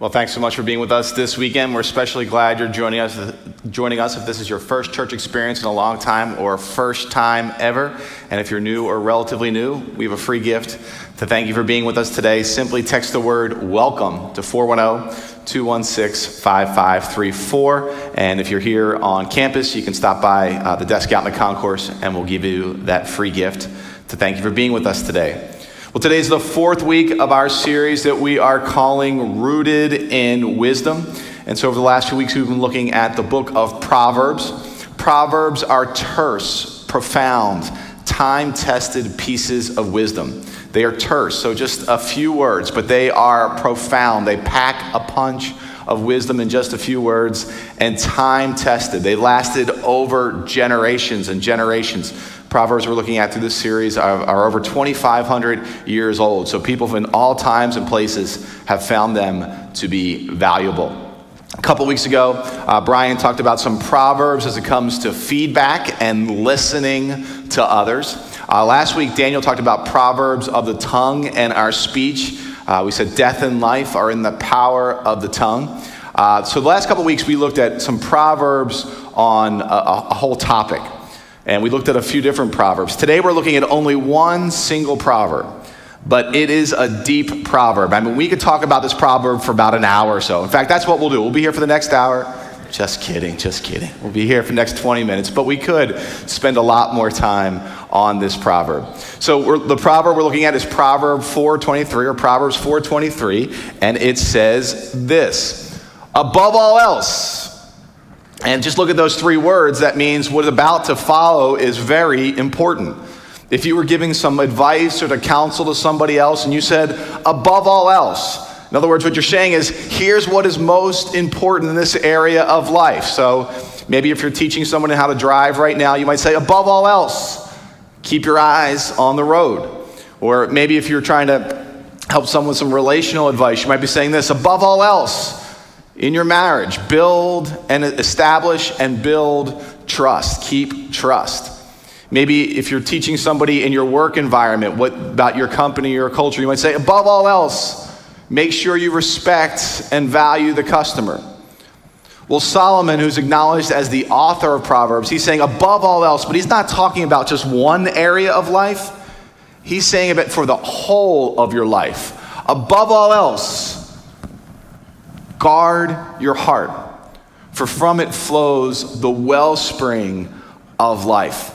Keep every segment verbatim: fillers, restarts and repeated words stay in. Well, thanks so much for being with us this weekend. We're especially glad you're joining us, joining us if this is your first church experience in a long time or first time ever. And if you're new or relatively new, we have a free gift to thank you for being with us today. Simply text the word WELCOME to four one zero, two one six, five five three four. And if you're here on campus, you can stop by uh, the desk out in the concourse and we'll give you that free gift to thank you for being with us today. Well, today's the fourth week of our series that we are calling Rooted in Wisdom. And so over the last few weeks, we've been looking at the book of Proverbs. Proverbs are terse, profound, time-tested pieces of wisdom. They are terse, so just a few words, but they are profound. They pack a punch of wisdom in just a few words and time-tested. They lasted over generations and generations. Proverbs we're looking at through this series are, are over twenty-five hundred years old. So people from all times and places have found them to be valuable. A couple weeks ago, uh, Brian talked about some Proverbs as it comes to feedback and listening to others. Uh, last week, Daniel talked about Proverbs of the tongue and our speech. Uh, we said death and life are in the power of the tongue. Uh, so the last couple weeks, we looked at some Proverbs on a, a whole topic. And we looked at a few different proverbs. Today we're looking at only one single proverb, but it is a deep proverb. I mean, we could talk about this proverb for about an hour or so. In fact, that's what we'll do. We'll be here for the next hour. Just kidding, just kidding. We'll be here for the next twenty minutes, but we could spend a lot more time on this proverb. So we're, the proverb we're looking at is Proverb four twenty-three, or Proverbs four twenty-three, and it says this: above all else. And just look at those three words. That means what is about to follow is very important. If you were giving some advice or to counsel to somebody else and you said, above all else, in other words, what you're saying is, here's what is most important in this area of life. So maybe if you're teaching someone how to drive right now, you might say, above all else, keep your eyes on the road. Or maybe if you're trying to help someone with some relational advice, you might be saying this: above all else, in your marriage, build and establish and build trust. Keep trust. Maybe if you're teaching somebody in your work environment, what about your company or culture, you might say, above all else, make sure you respect and value the customer. Well, Solomon, who's acknowledged as the author of Proverbs, he's saying above all else, but he's not talking about just one area of life. He's saying it for the whole of your life. Above all else, guard your heart, for from it flows the wellspring of life.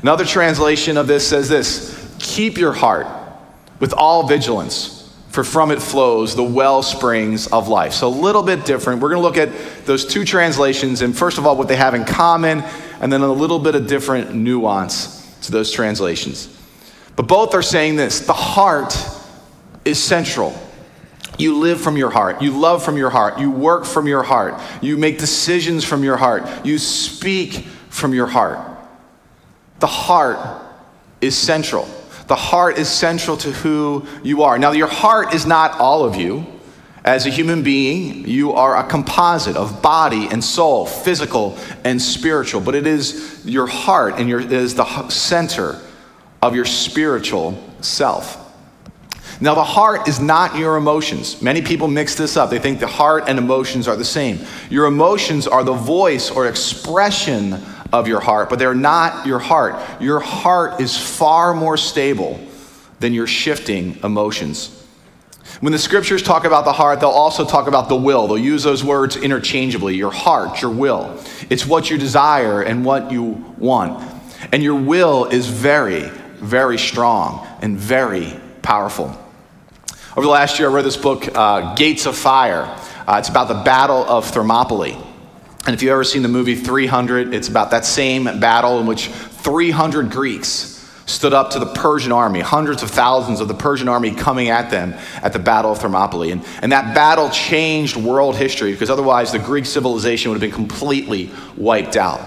Another translation of this says this: keep your heart with all vigilance, for from it flows the wellsprings of life. So a little bit different. We're going to look at those two translations and first of all what they have in common and then a little bit of different nuance to those translations. But both are saying this: the heart is central. You live from your heart, you love from your heart, you work from your heart, you make decisions from your heart, you speak from your heart. The heart is central. The heart is central to who you are. Now, your heart is not all of you. As a human being, you are a composite of body and soul, physical and spiritual, but it is your heart and your, it is the center of your spiritual self. Now, the heart is not your emotions. Many people mix this up. They think the heart and emotions are the same. Your emotions are the voice or expression of your heart, but they're not your heart. Your heart is far more stable than your shifting emotions. When the scriptures talk about the heart, they'll also talk about the will. They'll use those words interchangeably: your heart, your will. It's what you desire and what you want. And your will is very, very strong and very powerful. Over the last year, I read this book, uh, Gates of Fire. Uh, it's about the Battle of Thermopylae. And if you've ever seen the movie three hundred, it's about that same battle in which three hundred Greeks stood up to the Persian army, hundreds of thousands of the Persian army coming at them at the Battle of Thermopylae. And, and that battle changed world history because otherwise the Greek civilization would have been completely wiped out.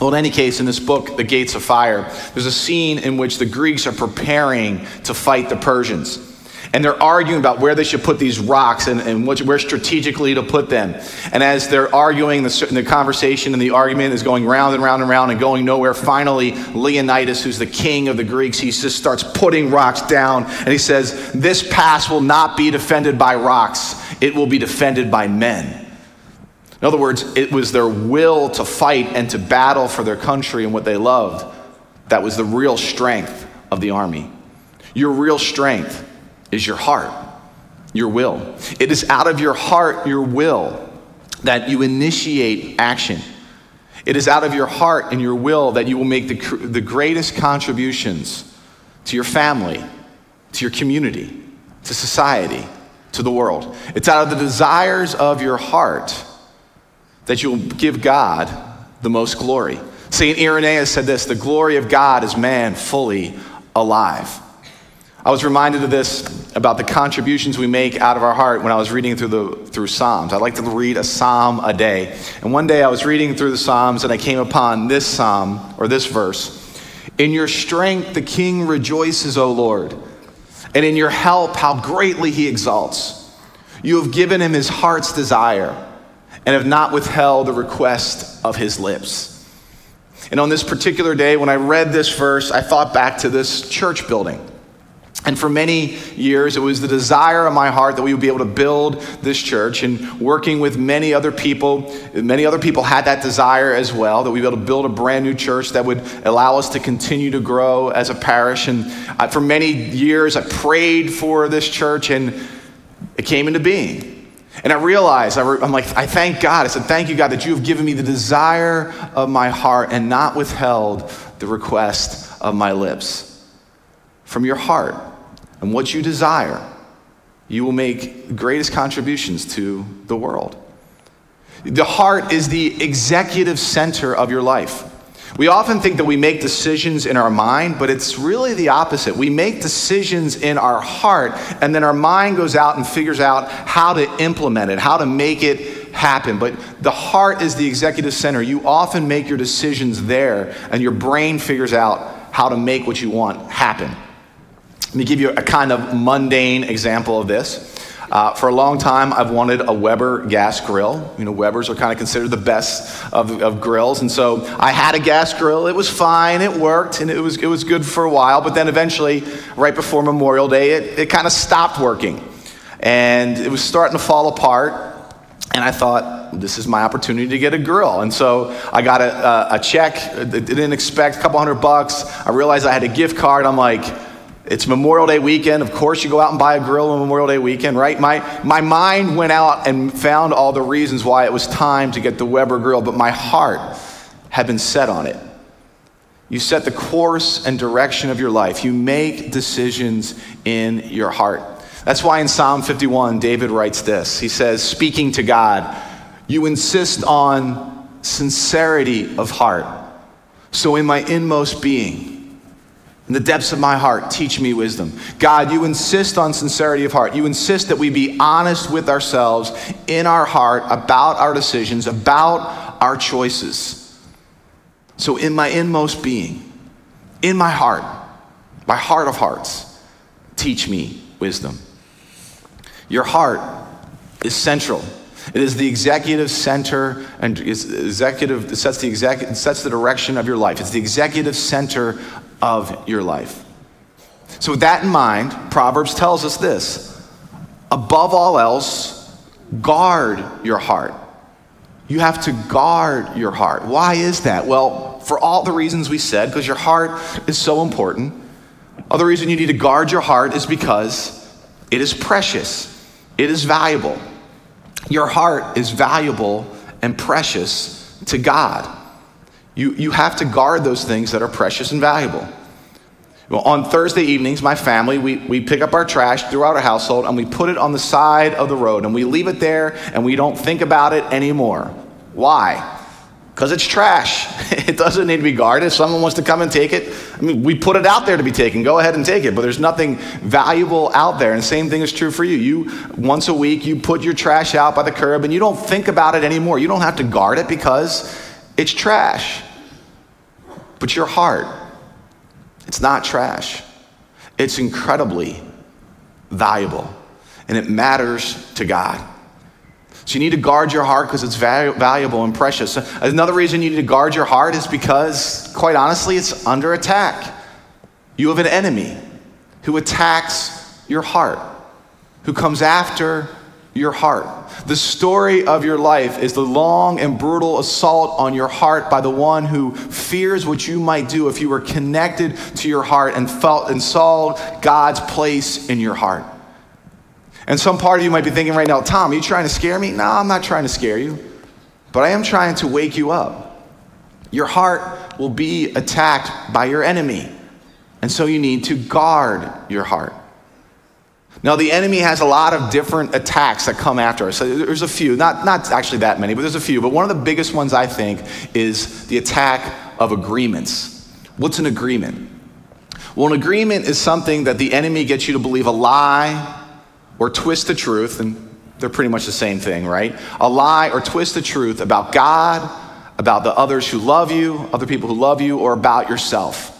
Well, in any case, in this book, The Gates of Fire, there's a scene in which the Greeks are preparing to fight the Persians. and they're arguing about where they should put these rocks and, and which, where strategically to put them. And as they're arguing, the, the conversation and the argument is going round and round and round and going nowhere. Finally, Leonidas, who's the king of the Greeks, he just starts putting rocks down, and he says, this pass will not be defended by rocks. It will be defended by men. In other words, it was their will to fight and to battle for their country and what they loved that was the real strength of the army. Your real strength is your heart, your will. It is out of your heart, your will, that you initiate action. It is out of your heart and your will that you will make the, the greatest contributions to your family, to your community, to society, to the world. It's out of the desires of your heart that you will give God the most glory. Saint Irenaeus said this, the glory of God is man fully alive. I was reminded of this about the contributions we make out of our heart when I was reading through the through Psalms. I like to read a psalm a day. And one day I was reading through the Psalms and I came upon this psalm, or this verse. In your strength the king rejoices, O Lord, and in your help how greatly he exalts. You have given him his heart's desire, and have not withheld the request of his lips. And on this particular day, when I read this verse, I thought back to this church building. And for many years, it was the desire of my heart that we would be able to build this church, and working with many other people, many other people had that desire as well, that we'd be able to build a brand new church that would allow us to continue to grow as a parish. And I, for many years, I prayed for this church, and it came into being. And I realized, I re- I'm like, I thank God. I said, thank you, God, that you have given me the desire of my heart and not withheld the request of my lips. From your heart and what you desire, you will make the greatest contributions to the world. The heart is the executive center of your life. We often think that we make decisions in our mind, but it's really the opposite. We make decisions in our heart, and then our mind goes out and figures out how to implement it, how to make it happen. But the heart is the executive center. You often make your decisions there, and your brain figures out how to make what you want happen. Let me give you a kind of mundane example of this. Uh, for a long time, I've wanted a Weber gas grill. You know, Webers are kind of considered the best of, of grills. And so I had a gas grill. It was fine. It worked. And it was it was good for a while. But then eventually, right before Memorial Day, it, it kind of stopped working. And it was starting to fall apart. And I thought, this is my opportunity to get a grill. And so I got a, a, a check. I didn't expect a couple hundred bucks. I realized I had a gift card. I'm like, it's Memorial Day weekend. Of course, you go out and buy a grill on Memorial Day weekend, right? My my mind went out and found all the reasons why it was time to get the Weber grill, but my heart had been set on it. You set the course and direction of your life. You make decisions in your heart. That's why in Psalm fifty-one, David writes this. He says, speaking to God, you insist on sincerity of heart. So in my inmost being, in the depths of my heart, teach me wisdom. God, you insist on sincerity of heart. You insist that we be honest with ourselves in our heart about our decisions, about our choices. So in my inmost being, in my heart, my heart of hearts, teach me wisdom. Your heart is central. It is the executive center, and is executive it sets the exec, sets the direction of your life. It's the executive center of your life. So with that in mind, Proverbs tells us this. Above all else, guard your heart. You have to guard your heart. Why is that? Well, for all the reasons we said, because your heart is so important. Other reason you need to guard your heart is because it is precious. It is valuable. Your heart is valuable and precious to God. You, you have to guard those things that are precious and valuable. Well, on Thursday evenings, my family, we, we pick up our trash throughout our household and we put it on the side of the road and we leave it there and we don't think about it anymore. Why? Because it's trash. It doesn't need to be guarded. If someone wants to come and take it, I mean, we put it out there to be taken. Go ahead and take it. But there's nothing valuable out there. And the same thing is true for you. You, once a week, you put your trash out by the curb and you don't think about it anymore. You don't have to guard it because it's trash. But your heart, it's not trash. It's incredibly valuable, and it matters to God. So you need to guard your heart because it's valuable and precious. Another reason you need to guard your heart is because, quite honestly, it's under attack. You have an enemy who attacks your heart, who comes after your heart. The story of your life is the long and brutal assault on your heart by the one who fears what you might do if you were connected to your heart and felt and saw God's place in your heart. And some part of you might be thinking right now, Tom, are you trying to scare me? No, I'm not trying to scare you, but I am trying to wake you up. Your heart will be attacked by your enemy, and so you need to guard your heart. Now, the enemy has a lot of different attacks that come after us. So there's a few, not, not actually that many, but there's a few. But one of the biggest ones, I think, is the attack of agreements. What's an agreement? Well, an agreement is something that the enemy gets you to believe a lie or twist the truth, and they're pretty much the same thing, right? A lie or twist the truth about God, about the others who love you, other people who love you, or about yourself.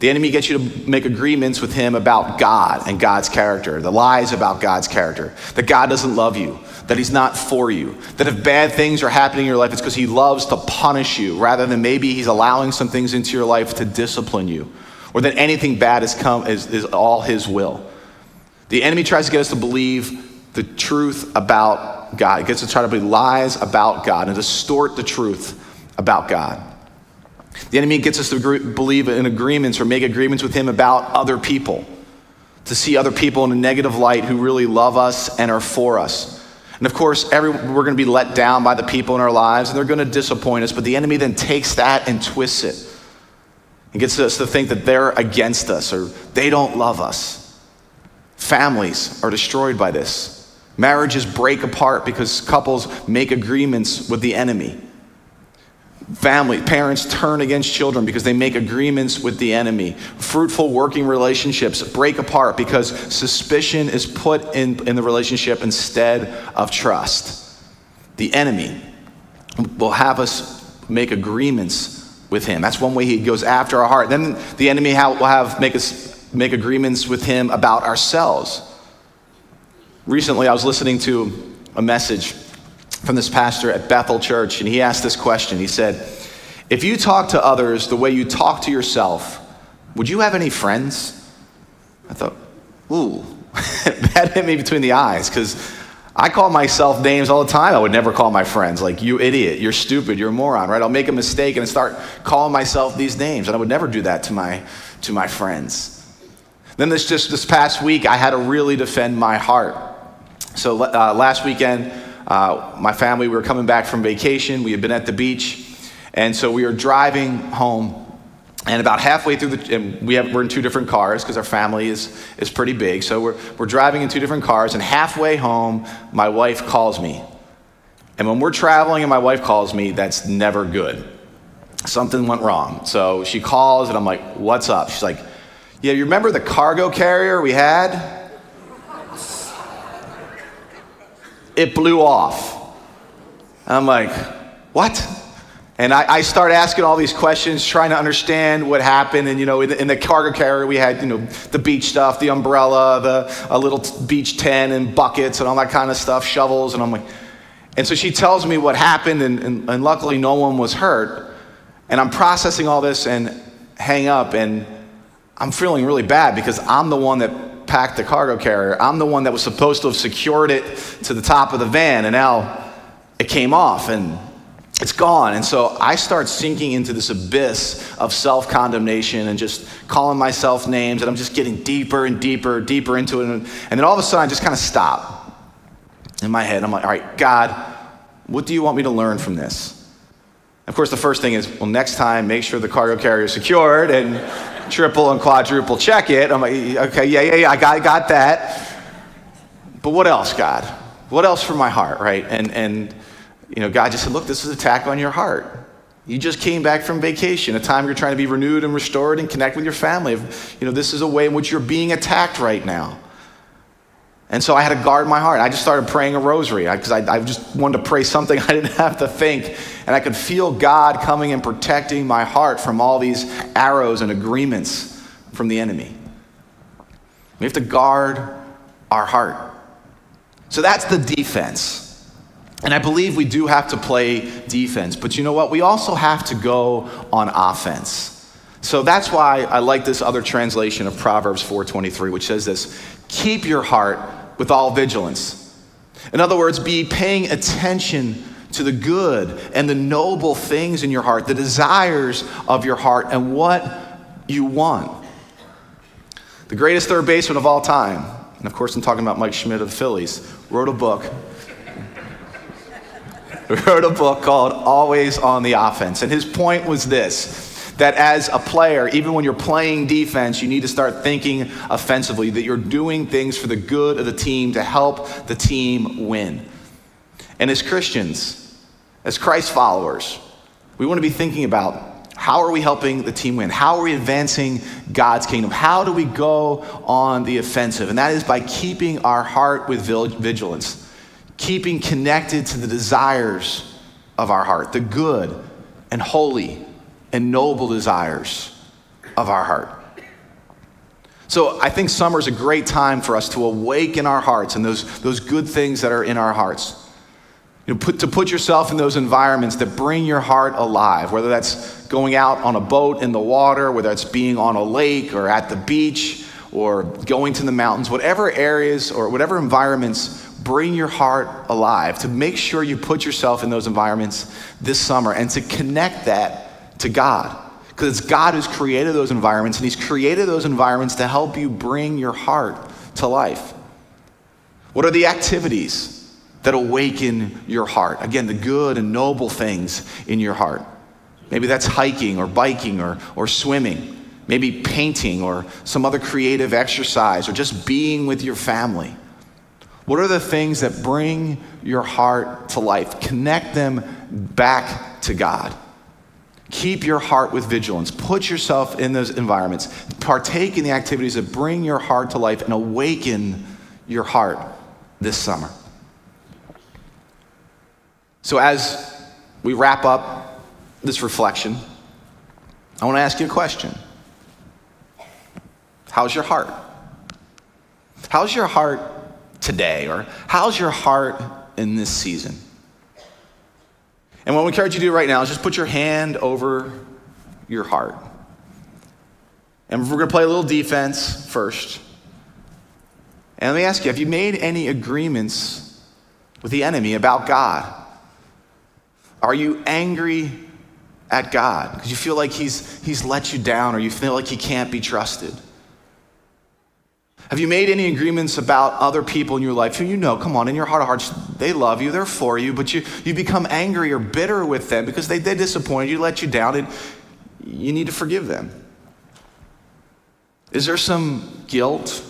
The enemy gets you to make agreements with him about God and God's character, the lies about God's character, that God doesn't love you, that he's not for you, that if bad things are happening in your life, it's because he loves to punish you rather than maybe he's allowing some things into your life to discipline you, or that anything bad has come is, is all his will. The enemy tries to get us to believe the truth about God. It gets us to try to believe lies about God and distort the truth about God. The enemy gets us to agree, believe in agreements or make agreements with him about other people, to see other people in a negative light who really love us and are for us. And of course, every, we're going to be let down by the people in our lives, and they're going to disappoint us, but the enemy then takes that and twists it and gets us to think that they're against us or they don't love us. Families are destroyed by this. Marriages break apart because couples make agreements with the enemy. Family, parents turn against children because they make agreements with the enemy. Fruitful working relationships break apart because suspicion is put in, in the relationship instead of trust. The enemy will have us make agreements with him. That's one way he goes after our heart. Then the enemy will have make us make agreements with him about ourselves. Recently, I was listening to a message from this pastor at Bethel Church, and he asked this question. He said, if you talk to others the way you talk to yourself, would you have any friends? I thought, ooh, that hit me between the eyes, because I call myself names all the time I would never call my friends, like, you idiot, you're stupid, you're a moron, right? I'll make a mistake and start calling myself these names, and I would never do that to my to my friends. Then this just this past week, I had to really defend my heart. So uh, last weekend, Uh, my family, we were coming back from vacation. We had been at the beach. And so we were driving home. And about halfway through the, and we have, we're in two different cars because our family is, is pretty big. So we're, we're driving in two different cars. And halfway home, my wife calls me. And when we're traveling and my wife calls me, that's never good. Something went wrong. So she calls and I'm like, what's up? She's like, yeah, you remember the cargo carrier we had? It blew off. I'm like, what? And I, I start asking all these questions, trying to understand what happened. And, you know, in the, in the cargo carrier, we had, you know, the beach stuff, the umbrella, the a little t- beach tent and buckets and all that kind of stuff, shovels. And I'm like, and so she tells me what happened. And, and, and luckily, no one was hurt. And I'm processing all this and hang up. And I'm feeling really bad because I'm the one that packed the cargo carrier. I'm the one that was supposed to have secured it to the top of the van, and now it came off and it's gone. And so I start sinking into this abyss of self-condemnation and just calling myself names, and I'm just getting deeper and deeper, deeper into it. And then all of a sudden I just kind of stop in my head. I'm like, all right, God, what do you want me to learn from this? Of course, the first thing is, well, next time, make sure the cargo carrier is secured and triple and quadruple check it. I'm like, okay, yeah, yeah, yeah, I got, I got that. But what else, God? What else for my heart, right? And, and you know, God just said, look, this is an attack on your heart. You just came back from vacation, a time you're trying to be renewed and restored and connect with your family. You know, this is a way in which you're being attacked right now. And so I had to guard my heart. I just started praying a rosary because I, I, I just wanted to pray something I didn't have to think. And I could feel God coming and protecting my heart from all these arrows and agreements from the enemy. We have to guard our heart. So that's the defense. And I believe we do have to play defense, but you know what? We also have to go on offense. So that's why I like this other translation of Proverbs four twenty-three, which says this: keep your heart with all vigilance. In other words, be paying attention to the good and the noble things in your heart, the desires of your heart and what you want. The greatest third baseman of all time, and of course I'm talking about Mike Schmidt of the Phillies, wrote a book wrote a book called Always on the Offense. And his point was this: that as a player, even when you're playing defense, you need to start thinking offensively, that you're doing things for the good of the team to help the team win. And as Christians, as Christ followers, we want to be thinking about, how are we helping the team win? How are we advancing God's kingdom? How do we go on the offensive? And that is by keeping our heart with vigilance, keeping connected to the desires of our heart, the good and holy and noble desires of our heart. So I think summer is a great time for us to awaken our hearts and those, those good things that are in our hearts. You know, put, to put yourself in those environments that bring your heart alive, whether that's going out on a boat in the water, whether that's being on a lake or at the beach or going to the mountains, whatever areas or whatever environments bring your heart alive, to make sure you put yourself in those environments this summer and to connect that to God, because it's God who's created those environments, and he's created those environments to help you bring your heart to life. What are the activities that awaken your heart? Again, the good and noble things in your heart. Maybe that's hiking or biking or, or swimming, maybe painting or some other creative exercise, or just being with your family. What are the things that bring your heart to life? Connect them back to God. Keep your heart with vigilance. Put yourself in those environments. Partake in the activities that bring your heart to life and awaken your heart this summer. So as we wrap up this reflection, I want to ask you a question. How's your heart? How's your heart today? Or how's your heart in this season? And what we encourage you to do right now is just put your hand over your heart. And we're going to play a little defense first. And let me ask you, have you made any agreements with the enemy about God? Are you angry at God because you feel like he's, he's let you down, or you feel like he can't be trusted? Have you made any agreements about other people in your life who you know, come on, in your heart of hearts, they love you, they're for you, but you, you become angry or bitter with them because they, they disappointed you, let you down, and you need to forgive them? Is there some guilt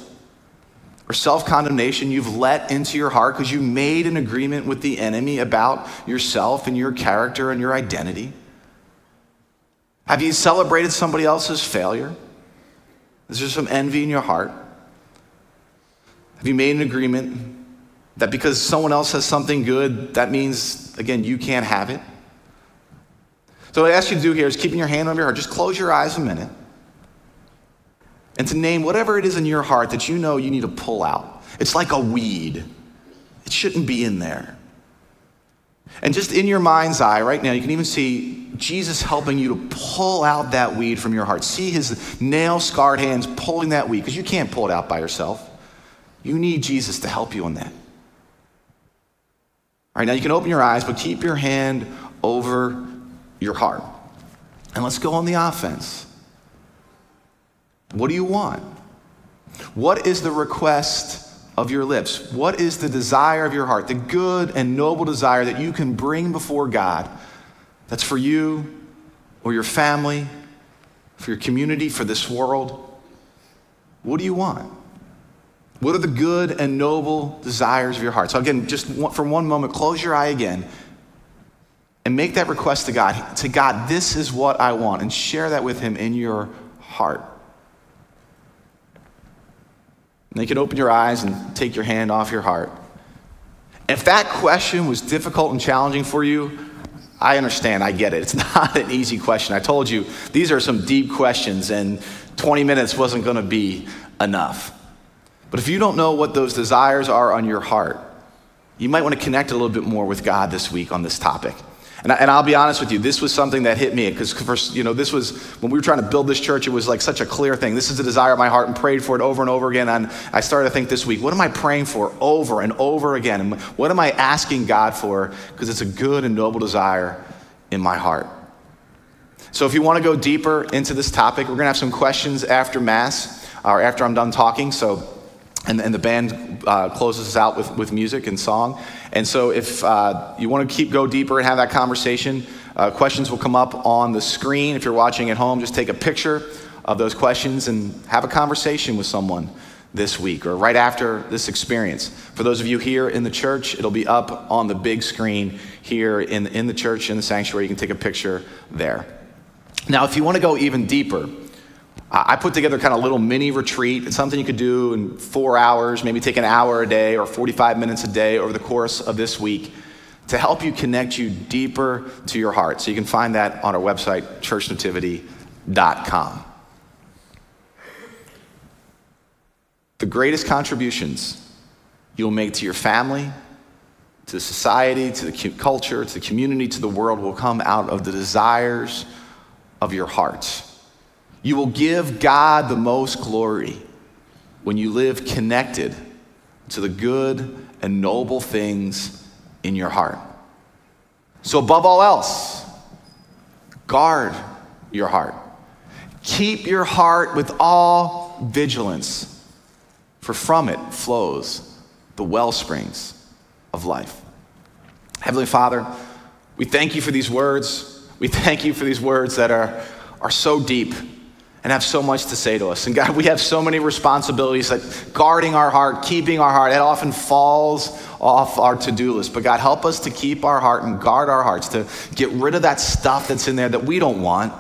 or self-condemnation you've let into your heart because you made an agreement with the enemy about yourself and your character and your identity? Have you celebrated somebody else's failure? Is there some envy in your heart? Have you made an agreement that because someone else has something good, that means, again, you can't have it? So what I ask you to do here is, keeping your hand on your heart, just close your eyes a minute and to name whatever it is in your heart that you know you need to pull out. It's like a weed. It shouldn't be in there. And just in your mind's eye right now, you can even see Jesus helping you to pull out that weed from your heart. See his nail-scarred hands pulling that weed, because you can't pull it out by yourself. You need Jesus to help you on that. All right, now you can open your eyes, but keep your hand over your heart. And let's go on the offense. What do you want? What is the request of your lips? What is the desire of your heart, the good and noble desire that you can bring before God, that's for you or your family, for your community, for this world? What do you want? What are the good and noble desires of your heart? So again, just for one moment, close your eye again and make that request to God. To God, this is what I want, and share that with him in your heart. And you can open your eyes and take your hand off your heart. If that question was difficult and challenging for you, I understand, I get it. It's not an easy question. I told you, these are some deep questions, and twenty minutes wasn't going to be enough. But if you don't know what those desires are on your heart, you might want to connect a little bit more with God this week on this topic. And, I, and I'll be honest with you, this was something that hit me because first, you know, this was, when we were trying to build this church, it was like such a clear thing. This is a desire of my heart and prayed for it over and over again. And I started to think this week, what am I praying for over and over again? And what am I asking God for? Because it's a good and noble desire in my heart. So if you want to go deeper into this topic, we're going to have some questions after Mass or after I'm done talking. So, and, and the band uh, closes us out with, with music and song. And so if uh, you want to keep go deeper and have that conversation, uh, questions will come up on the screen. If you're watching at home, just take a picture of those questions and have a conversation with someone this week or right after this experience. For those of you here in the church, it'll be up on the big screen here in, in the church, in the sanctuary. You can take a picture there. Now, if you want to go even deeper, I put together kind of a little mini retreat. It's something you could do in four hours, maybe take an hour a day or forty-five minutes a day over the course of this week to help you connect you deeper to your heart. So you can find that on our website, church nativity dot com. The greatest contributions you'll make to your family, to society, to the culture, to the community, to the world will come out of the desires of your hearts. You will give God the most glory when you live connected to the good and noble things in your heart. So above all else, guard your heart. Keep your heart with all vigilance, for from it flows the well springs of life. Heavenly Father, we thank you for these words. We thank you for these words that are, are so deep and have so much to say to us. And God, we have so many responsibilities that guarding our heart, keeping our heart, it often falls off our to-do list. But God, help us to keep our heart and guard our hearts, to get rid of that stuff that's in there that we don't want,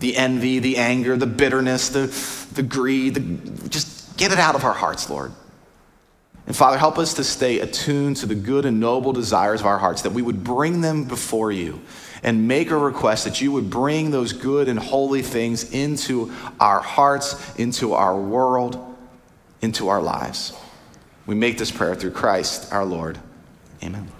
the envy, the anger, the bitterness, the, the greed, the, just get it out of our hearts, Lord. And Father, help us to stay attuned to the good and noble desires of our hearts, that we would bring them before you and make a request that you would bring those good and holy things into our hearts, into our world, into our lives. We make this prayer through Christ our Lord. Amen.